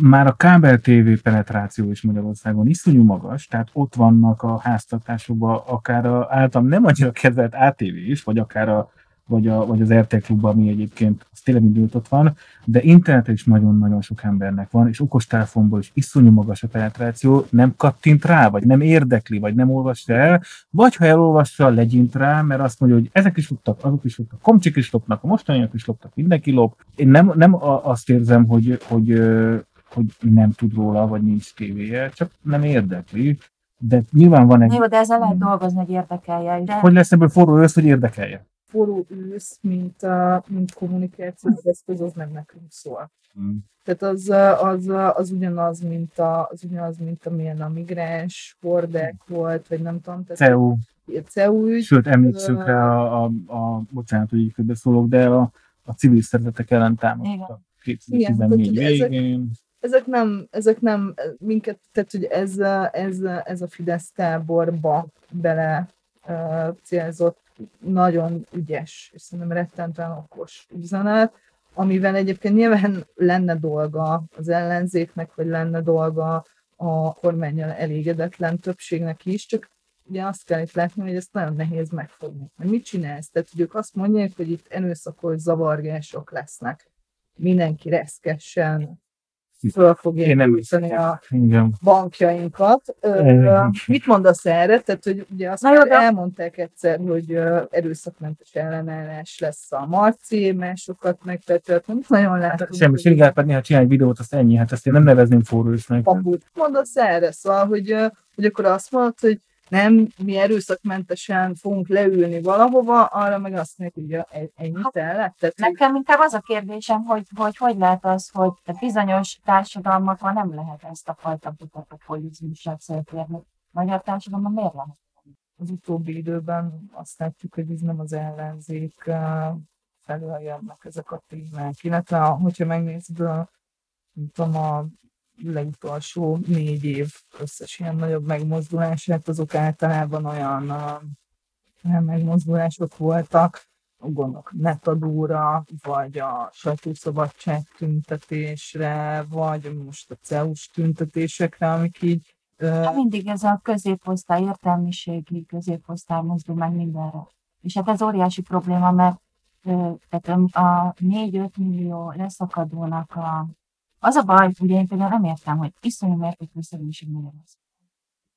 Már a kábel TV penetráció is Magyarországon iszonyú magas, tehát ott vannak a háztartásokban akár általam nem annyira kedvelt ATV is, vagy akár vagy az RTL Klubban, ami egyébként az tényleg mindent ott van, de interneten is nagyon-nagyon sok embernek van, és okostelefonból is iszonyú magas a penetráció, nem kattint rá, vagy nem érdekli, vagy nem olvassa el, vagy ha elolvassa, legyint rá, mert azt mondja, hogy ezek is loptak, azok is loptak, komcsik is lopnak, a mostaniak is loptak, mindenki lop. Én nem azt érzem, hogy nem tud róla, vagy nincs tévéje, csak nem érdekli. De nyilván van egy... Jó, de ezzel lehet dolgozni, hogy érdekelje. De... Hogy lesz ebből forró ősz, hogy érdekelje? Forró ősz, mint kommunikációs eszköz, az nem nekünk szól. Hmm. Tehát az ugyanaz, mint amilyen a migráns hordák volt, vagy nem tudom. CEU. CEU ügy. Sőt, említsük rá bocsánat, hogy így közbeszólok, de a civil szervezetek ellen támadtak 2014 végén. Ezek nem minket, tehát hogy ez a Fidesz táborba bele célzott nagyon ügyes, és szerintem rettentően okos üzenet, amivel egyébként nyilván lenne dolga az ellenzéknek, vagy lenne dolga a kormánnyal elégedetlen többségnek is, csak ugye azt kell itt látni, hogy ezt nagyon nehéz megfogni. Mit csinálsz? Tehát, hogy ők azt mondják, hogy itt erőszakos zavargások lesznek. Mindenki reszkessen föl fogják húzni a bankjainkat. Mit mondasz erre? Tehát, hogy ugye azt elmondták egyszer, hogy erőszakmentes ellenállás lesz a Marci, másokat megtetőt, nem nagyon látom. Semmi, Schilling Árpád néha csinál egy videót, azt ennyi, hát ezt én nem nevezném forró ősznek. Mit mondasz erre? Szóval, hogy akkor azt mondod, hogy nem, mi erőszakmentesen fogunk leülni valahova, arra meg azt mondjuk, hogy ennyit ellettet. Nekem inkább az a kérdésem, hogy lehet az, hogy bizonyos társadalmakban nem lehet ezt a fajta butatopolizmusát széltérni. Magyar társadalomban miért lehet? Az utóbbi időben azt látjuk, hogy ez nem az ellenzék felől jönnek ezek a témák. Illetve, hogyha megnézed a legutolsó 4 év összes ilyen nagyobb megmozdulását, azok általában olyan megmozdulások voltak, gondolok netadóra, vagy a sajtószabadság tüntetésre, vagy most a CEU-s tüntetésekre, amik így... Mindig ez a középosztály, értelmiségi középosztály mozdul meg mindenre. És hát ez óriási probléma, mert tehát a 4-5 millió leszakadónak az a baj, ugye én például nem értem, hogy iszonyú mértékű szegénység Magyarországon.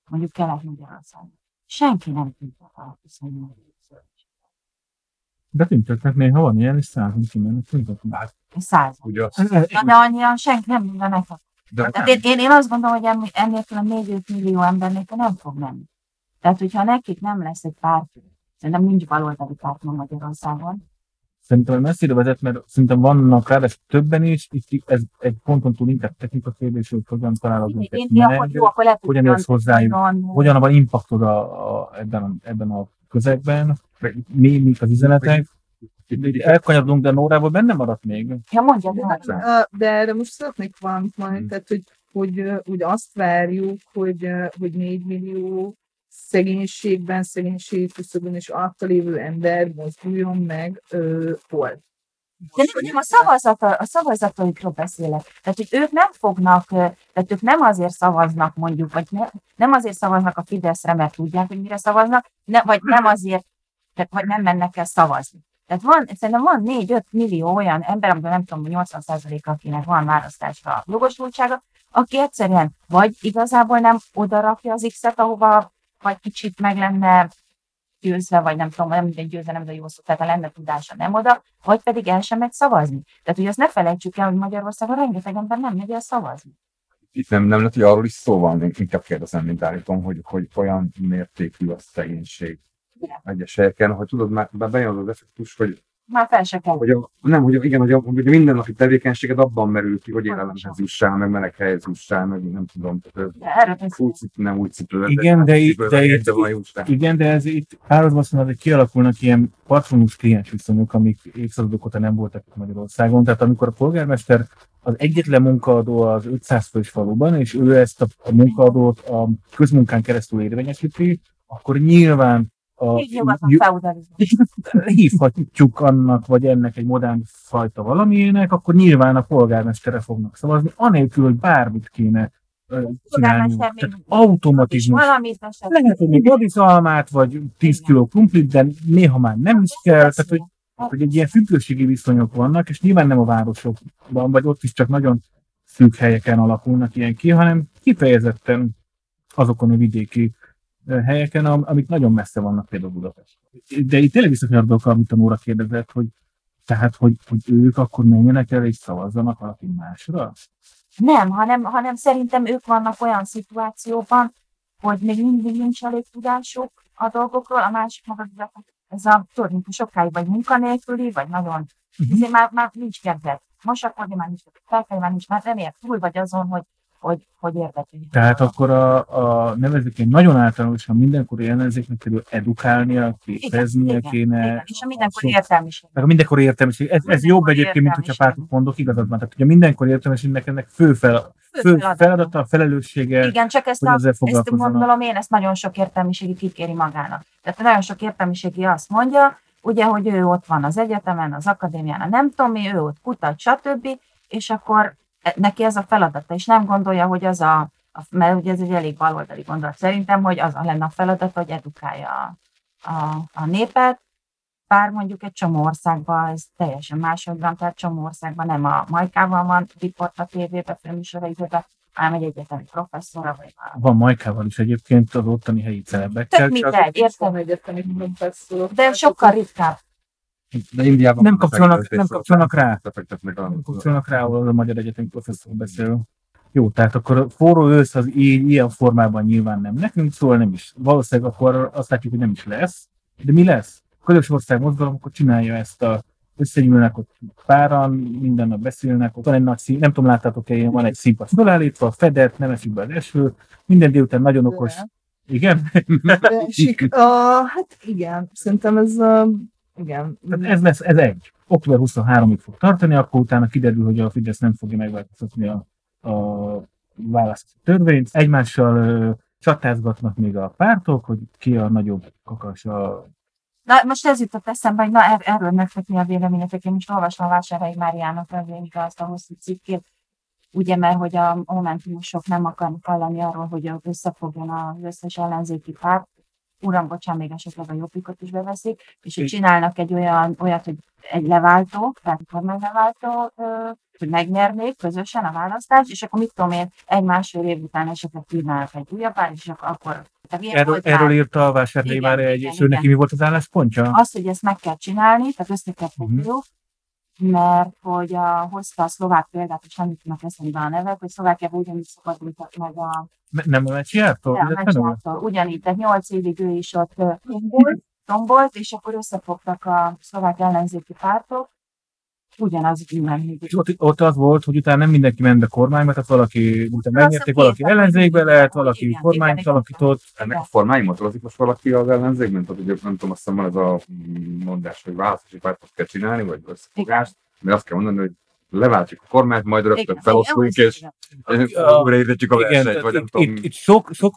Mondjuk Kelet-Magyarországon. Senki nem tudja a iszonyú mértékű szegénységet. Betüntetnek, néha van ilyen, és 100 kimennek tüntetnek. 100. De annyian senki nem mindenek. Tehát én azt gondolom, hogy ennél a 4-5 millió embernek nem fog menni. Tehát, hogyha nekik nem lesz egy pártjuk, szerintem nincs baloldali párt ma Magyarországon. Szerintem messzire vezet, mert szerintem vannak ráadásul többen is, itt ez egy ponton túl inkább technika kérdés, hogy hogyan találkozunk egy menedzser, hogyan élsz hozzájuk, hogyan van impaktod ebben a közegben, mik az üzenetek. Elkanyarodunk, de Nórából benne maradt még. Ja, mondjad, de erre most szeretnék valamit mondani, tehát hogy azt várjuk, hogy 4 millió szegénységben, szegénységi küszöbön és alatta lévő ember mozduljon meg hol. De nem a szavazataikról beszélek. Tehát, hogy ők nem fognak, tehát ők nem azért szavaznak mondjuk, vagy nem azért szavaznak a Fideszre, mert tudják, hogy mire szavaznak, vagy nem azért, vagy nem mennek el szavazni. Tehát szerintem van 4-5 millió olyan ember, amiben nem tudom, 80%-a, akinek van választásra jogosultsága, aki egyszerűen vagy igazából nem odarakja az X-et, ahova vagy kicsit meg lenne győzve, vagy nem tudom, nem mindegy győzve, nem de jó szó, tehát a lenne tudása nem oda, vagy pedig el sem megy szavazni. Tehát, hogy azt ne felejtsük el, hogy Magyarországon rengeteg ember nem megy el szavazni. Itt nem lehet, hogy arról is szó van, én inkább kérdezem, mint állítom, hogy olyan mértékű a szegénység egyes helyeken, hogy tudod, már bejön az effektus, hogy már fel se kell. Hogy mindennapi tevékenységet abban merül ki, hogy élelemhez jussál, meg meleghelyhez jussál, meg nem tudom. Nem úgy cipőd. Igen, de ez itt párhuzban szóval, hogy kialakulnak ilyen patronus kliens viszonyok, amik évszázadok óta nem voltak itt Magyarországon. Tehát amikor a polgármester az egyetlen munkaadó az 500 fős faluban, és ő ezt a munkaadót a közmunkán keresztül érvényesíti, akkor nyilván hívhatjuk annak, vagy ennek egy modern fajta valamiének, akkor nyilván a polgármestere fognak szavazni, anélkül, hogy bármit kéne csinálni. Tehát automatizmus. Lehet, hogy még radizalmát, vagy 10 kiló krumplit, de néha már nem is kell. Tehát, hogy egy ilyen függőségi viszonyok vannak, és nyilván nem a városokban, vagy ott is csak nagyon szűk helyeken alakulnak ilyen ki, hanem kifejezetten azokon a vidéki helyeken, amik nagyon messze vannak például Budapestről. De itt tényleg visszakanyargok, amit a Nóra kérdezett, hogy ők akkor menjenek el és szavazzanak valaki másra? Nem, hanem szerintem ők vannak olyan szituációban, hogy még mindig nincs elég tudásuk a dolgokról, a másik maga ez a sokáig vagy munkanélküli, vagy nagyon, ezért már nincs kedved. Most akkor már nincs kedved, már nem ért túl vagy azon, hogy érdekli. Tehát akkor a nevezzük egy nagyon általánosan mindenkori ellenzéknek kerül edukálnia, képeznie kéne. Igen. És a mindenkori értelmiség. A mindenkori értelmiség. Ez jobb egyébként, mint hogyha pártok mondok igazad van. Tehát, hogy a mindenkori értelmiségnek ennek fő feladata, a felelőssége. Igen, csak ezt gondolom én, ezt nagyon sok értelmiségi kikéri magának. Tehát nagyon sok értelmiségi azt mondja, ugye, hogy ő ott van az egyetemen, az akadémián, a nem tudom mi, ő ott kutat, stb. És akkor neki ez a feladata, és nem gondolja, hogy az mert ugye ez egy elég baloldali gondolat szerintem, hogy az lenne a feladata, hogy edukálja a népet, bár mondjuk egy csomó országban ez teljesen máshogy van, tehát csomó országban nem a Majkával van riport a tévébe, főműsora időben, ám egy egyetemi professzora. Van Majkával is egyébként az ottani helyi celebekkel. Tök mindegy, értem egyetemi professzorok. De sokkal ritkább. De Indiában nem kapcsolnak rá, ahol a magyar egyetemi professzor beszél. Jó, tehát akkor a forró ősz az ilyen formában nyilván nem nekünk szól, nem is. Valószínűleg akkor azt látjuk, hogy nem is lesz. De mi lesz? A Közös Ország mozgalom akkor csinálja ezt összegyűlnek ott páran, minden nap beszélnek, ott van egy nagy szín, nem tudom, láttátok-e, ilyen van egy színpad fölállítva, fedett, nem esik be az eső, minden délután nagyon okos. Igen? Hát igen, szerintem ez... Igen. Tehát ez lesz, ez egy. Október 23-ig fog tartani, akkor utána kiderül, hogy a Fidesz nem fogja megváltoztatni a választási törvényt. Egymással csatázgatnak még a pártok, hogy ki a nagyobb kakas a... Na, most ez jutott eszembe, hogy erről nektek mi a véleményetek. Én most olvasom a Vásárhelyi Máriának azt a hosszú cikkét. Ugye, mert hogy a momentumosok nem akarnak hallani arról, hogy összefogjon az összes ellenzéki párt, uram, bocsán, még esetleg a Jobbikot is beveszik, és hogy csinálnak egy olyat, hogy egy leváltó, tehát kormányleváltó, hogy megnyernék közösen a választást, és akkor mit tudom én, egy-másfél év után esetleg írnának egy újabb választ, és akkor... Erről írta a Vásárhelyi Mária és ő neki mi volt az álláspontja? Az, hogy ezt meg kell csinálni, tehát össze kell fogjuk, mert hogy hozta a szlovák példát, és nem tudnak eszembe a nevek, hogy Szlovákiában ugyanígy szabadultak meg a... Nem a Mecsiártól? Ja, a Mecsiártól, ugyanígy, tehát 8 évig ő is ott tombolt, és akkor összefogtak a szlovák ellenzéki pártok, ugyanaz nem. Ott az volt, hogy utána nem mindenki ment be kormányba, tehát valaki utána megnyerték, valaki ellenzékbe lehet, valaki kormányt alakított. Ennek a formáim motorozik most valaki az ellenzékben, tehát ugye nem tudom, azt hiszem, ez a mondás, hogy választási pártot kell csinálni, vagy összefogást, mert azt kell mondani, hogy leváltjuk a kormányt, majd rögtön feloszlunk, és újraérhetjük a versenyt, vagy nem tudom. Itt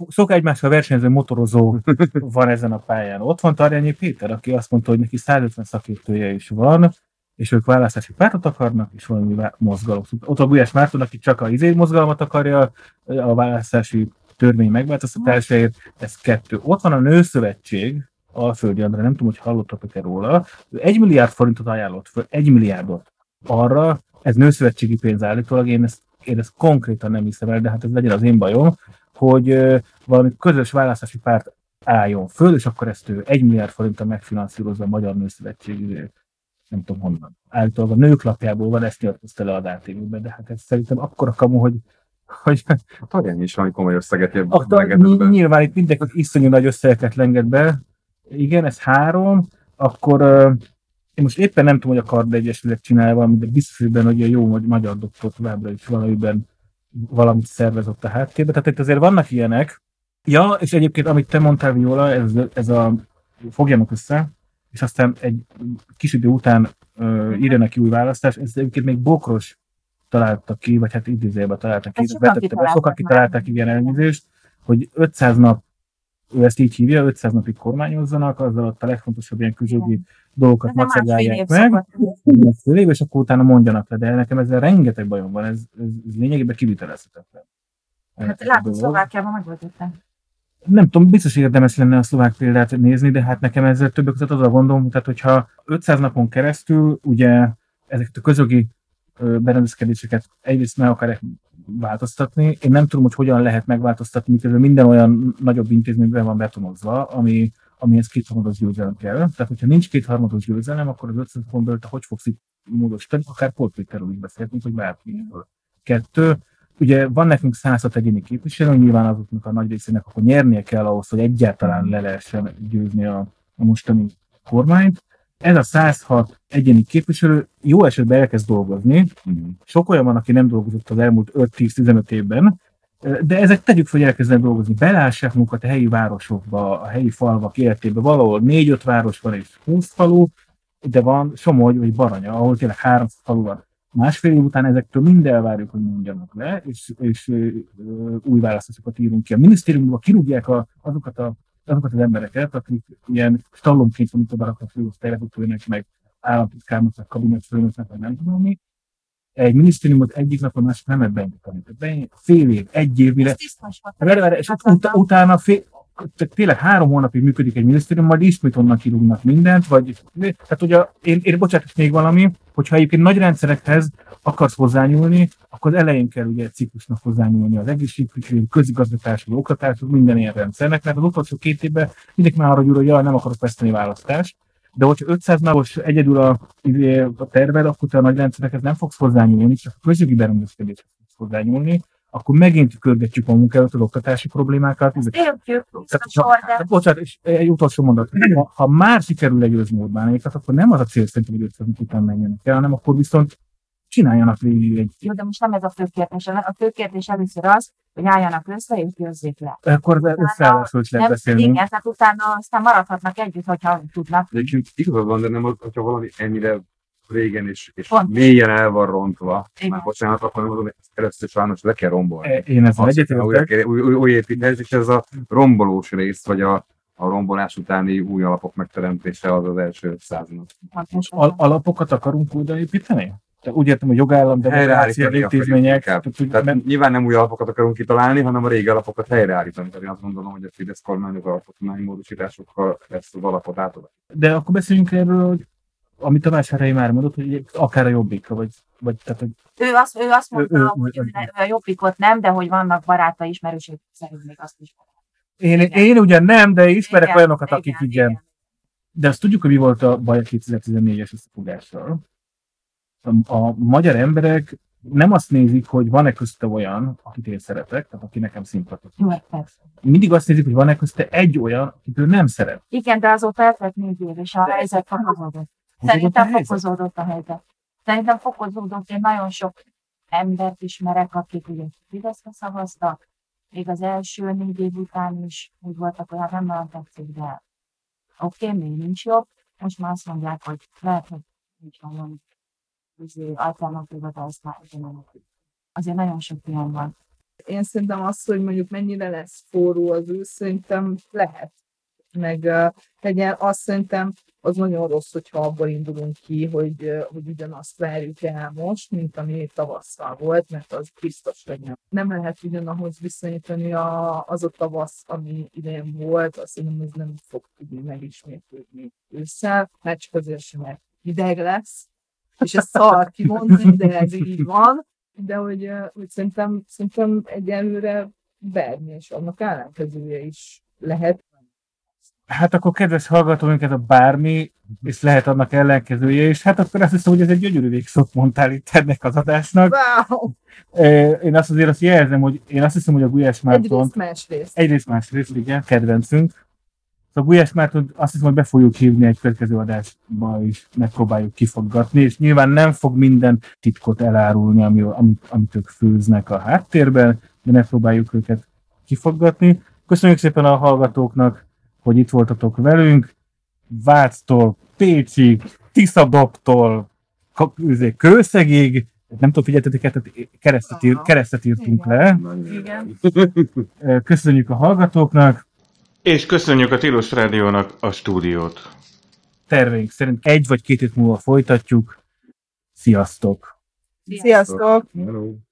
sok egymással versenyző motorozó van ezen a pályán. Ott van Tarjanyi Péter, aki azt mondta, hogy neki 150 szakértője is van, és ők választási pártot akarnak, és valami mozgalom. Ott a Gulyás Márton, aki csak a mozgalmat akarja, a választási törvény megváltoztatásáért, ez 2. Ott van a Nőszövetség, Alföldi Andrea, nem tudom, hogy hallottak-e róla, ő 1 milliárd forintot ajánlott föl, 1 milliárdot arra, ez nőszövetségi pénz állítólag, én ezt konkrétan nem hiszem el, de hát ez legyen az én bajom, hogy valami közös választási párt álljon föl, és akkor ezt ő 1 milliárd forinttal megfinanszírozza a Magyar Nőszövetségét. Nem tudom honnan. Általában a Nőklapjából van, ezt nyilatkozta le a DTV-ben, de hát ez szerintem akkora kamu, hogy... Tarjányi is valami komoly összeget lengedett be. Nyilván itt mindenki iszonyú nagy összeget lenged be. Igen, ez 3. Akkor én most éppen nem tudom, hogy a kardegyesület csinálja valamit, de biztos, hogy a jó magyar doktor továbbra is valamit szervezett a háttérben. Tehát itt azért vannak ilyenek. Ja, és egyébként, amit te mondtál, Viola, ez a... Fogjanak össze, és aztán egy kis idő után írjanak ki új választást. Ez egyébként még Bokros találta ki, vagy hát idézőjelben találta ki. Sokan kitalálták ki ilyen elnézést, hogy 500 nap, ő ezt így hívja, 500 napig kormányozzanak, azzal ott a legfontosabb ilyen közjogi dolgokat macegálják meg. Szokott. És akkor utána mondjanak le, de nekem ezzel rengeteg bajom van, ez lényegében kivitelezhetetlen. Hát látod, Szlovákiában megoldottam. Nem tudom, biztos érdemes lenne a szlovák példát nézni, de hát nekem ezzel többek között az a gondom, tehát hogyha 500 napon keresztül ugye ezeket a közögi berendezkedéseket egyrészt meg akarják változtatni, én nem tudom, hogy hogyan lehet megváltoztatni, miközben minden olyan nagyobb intézményben van betonozva, amihez 2/3 győzelem kell. Tehát hogyha nincs 2/3 győzelem, akkor az 500 napon belül te hogy fogsz itt módosítani, akár politbíróról is beszélhetünk, hogy bármiről. 2. Ugye van nekünk 106 egyéni képviselő, nyilván azoknak a nagy részének akkor nyernie kell ahhoz, hogy egyáltalán le lehessen győzni a mostani kormányt. Ez a 106 egyéni képviselő jó esetben elkezd dolgozni. Sok olyan van, aki nem dolgozott az elmúlt 5-10-15 évben, de ezek tegyük fel, hogy elkezdenek dolgozni. Belássák munkat a helyi városokba, a helyi falvak életébe. Valahol 4-5 város van és 20 falu, de van Somogy vagy Baranya, ahol tényleg 3 falu van. Másfél év után ezektől mind elvárjuk, hogy mondjanak le, és új választásokat írunk ki. A minisztériumban kirúgják azokat az embereket, akik ilyen stallonként van, amit beraknak főosztályvezetőnek, meg államtitkárnak, kabinetfőnöknek, vagy nem tudom mi. Egy minisztériumot egyik napon másik nem ebben indítani. Fél év, 1 év, mire... És utána tényleg 3 hónapig működik egy minisztérium, majd ismét onnan kirúgnak mindent, vagy... Tehát ugye, én bocsátok még valami, hogyha egyébként nagy rendszerekhez akarsz hozzányúlni, akkor az elején kell ugye egy ciklusnak hozzányúlni az egészségügyi, közigazgatáshoz, oktatáshoz, minden ilyen rendszernek, mert az utolsó 2 évben mindenki már arra gyúl, hogy jaj, nem akarok veszteni választást. De hogyha 500 napos egyedül a terved, akkor te a nagy rendszerekhez nem fogsz hozzányúlni, csak a közjogi berendezkedéshez fogsz hozzányúlni, akkor megint körgetjük a munkálat, az oktatási problémákat. Bocsánat, és egy utolsó mondat. Ha már sikerül legyőzni Orbánékat, akkor nem az a cél szerintem, hogy 500 nap után menjenek el, hanem akkor viszont csináljanak végig egy... Jó, de most nem ez a fő kérdés. A fő kérdés először az, hogy álljanak össze, és győzzék le. Akkor összeállásról is lehet beszélni. Igen, tehát utána aztán maradhatnak együtt, hogyha tudnak. Egyébként igazad van, de nem az, hogyha valami ennyire régen és mélyen el van rontva. Igen. Már bocsánat, akkor nem tudom, először sajnos le kell rombolni. Én ezt egyetértek. Új építés, és ez a rombolós rész, vagy a rombolás utáni új alapok megteremtése az az első 100 nap. Alapokat akarunk újra építeni? úgy értem, hogy jogállam, demokrácia, létézmények. Tehát nyilván nem új alapokat akarunk kitalálni, hanem a régi alapokat helyreállítani. Én azt gondolom, hogy a Fidesz kormányok alkotmányi módosításokkal ezt az alapot átadni. De akkor beszéljünk erről, hogy amit a Vásárhelyi már mondott, hogy akár a Jobbikra, vagy tehát, hogy... Ő azt mondta, hogy a Jobbikot nem, de hogy vannak barátai, ismerőség szerint még azt is. Én ugyan nem, de ismerek olyanokat, akik igen. De azt tudjuk, hogy mi volt a baj a 2014-es összefogással. A magyar emberek nem azt nézik, hogy van-e közte olyan, akit én szeretek, tehát aki nekem szimpatikus. Mindig azt nézik, hogy van-e közte egy olyan, akit ő nem szeret. Igen, de azóta eltelt 4 év, és a helyzet fokozódott. Szerintem fokozódott a helyzet. Szerintem fokozódott, én nagyon sok embert ismerek, akik ugye Fideszre szavaztak, még az első 4 év után is úgy voltak, hogy hát nem nagyon tetszik, de oké, még nincs jobb. Most már azt mondják, hogy lehet, hogy nincs nagyon alternatívat használni. Azért nagyon sok ilyen van. Én szerintem azt, hogy mondjuk mennyire lesz forró az ősz, szerintem lehet. Meg legyen, azt szerintem az nagyon rossz, hogyha abból indulunk ki, hogy ugyanazt várjuk el most, mint ami tavasszal volt, mert az biztos, hogy nem lehet ugyanahoz viszonyítani az a tavasz, ami idején volt, azt hiszem, ez nem fog tudni megismétlődni ősszel, mert csak azért sem, mert hideg lesz, és ez szar kimondani, de ez így van, de hogy szerintem egyelőre verni, és annak ellenkezője is lehet. Hát akkor kedves hallgatóink, ez a bármi, és lehet annak ellenkezője, és hát akkor azt hiszem, hogy ez egy gyönyörű végszót mondtál itt ennek az adásnak. Wow. Én azt jelzem, hogy én azt hiszem, hogy a Gulyás Márton... Egyrészt másrészt, igen, kedvencünk. A Gulyás Márton azt hiszem, hogy be fogjuk hívni egy következő adásba is, megpróbáljuk kifoggatni, és nyilván nem fog minden titkot elárulni, amit ők főznek a háttérben, de megpróbáljuk őket kifoggatni. Köszönjük szépen a hallgatóknak, hogy itt voltatok velünk, Váctól, Pécsig, Tiszadobtól, Kőszegig, nem tudom, figyeltetek, keresztet írtunk le. Igen. Köszönjük a hallgatóknak. És köszönjük a Tilos Rádiónak a stúdiót. Terveink szerint 1 vagy 2 hét múlva folytatjuk. Sziasztok! Hello.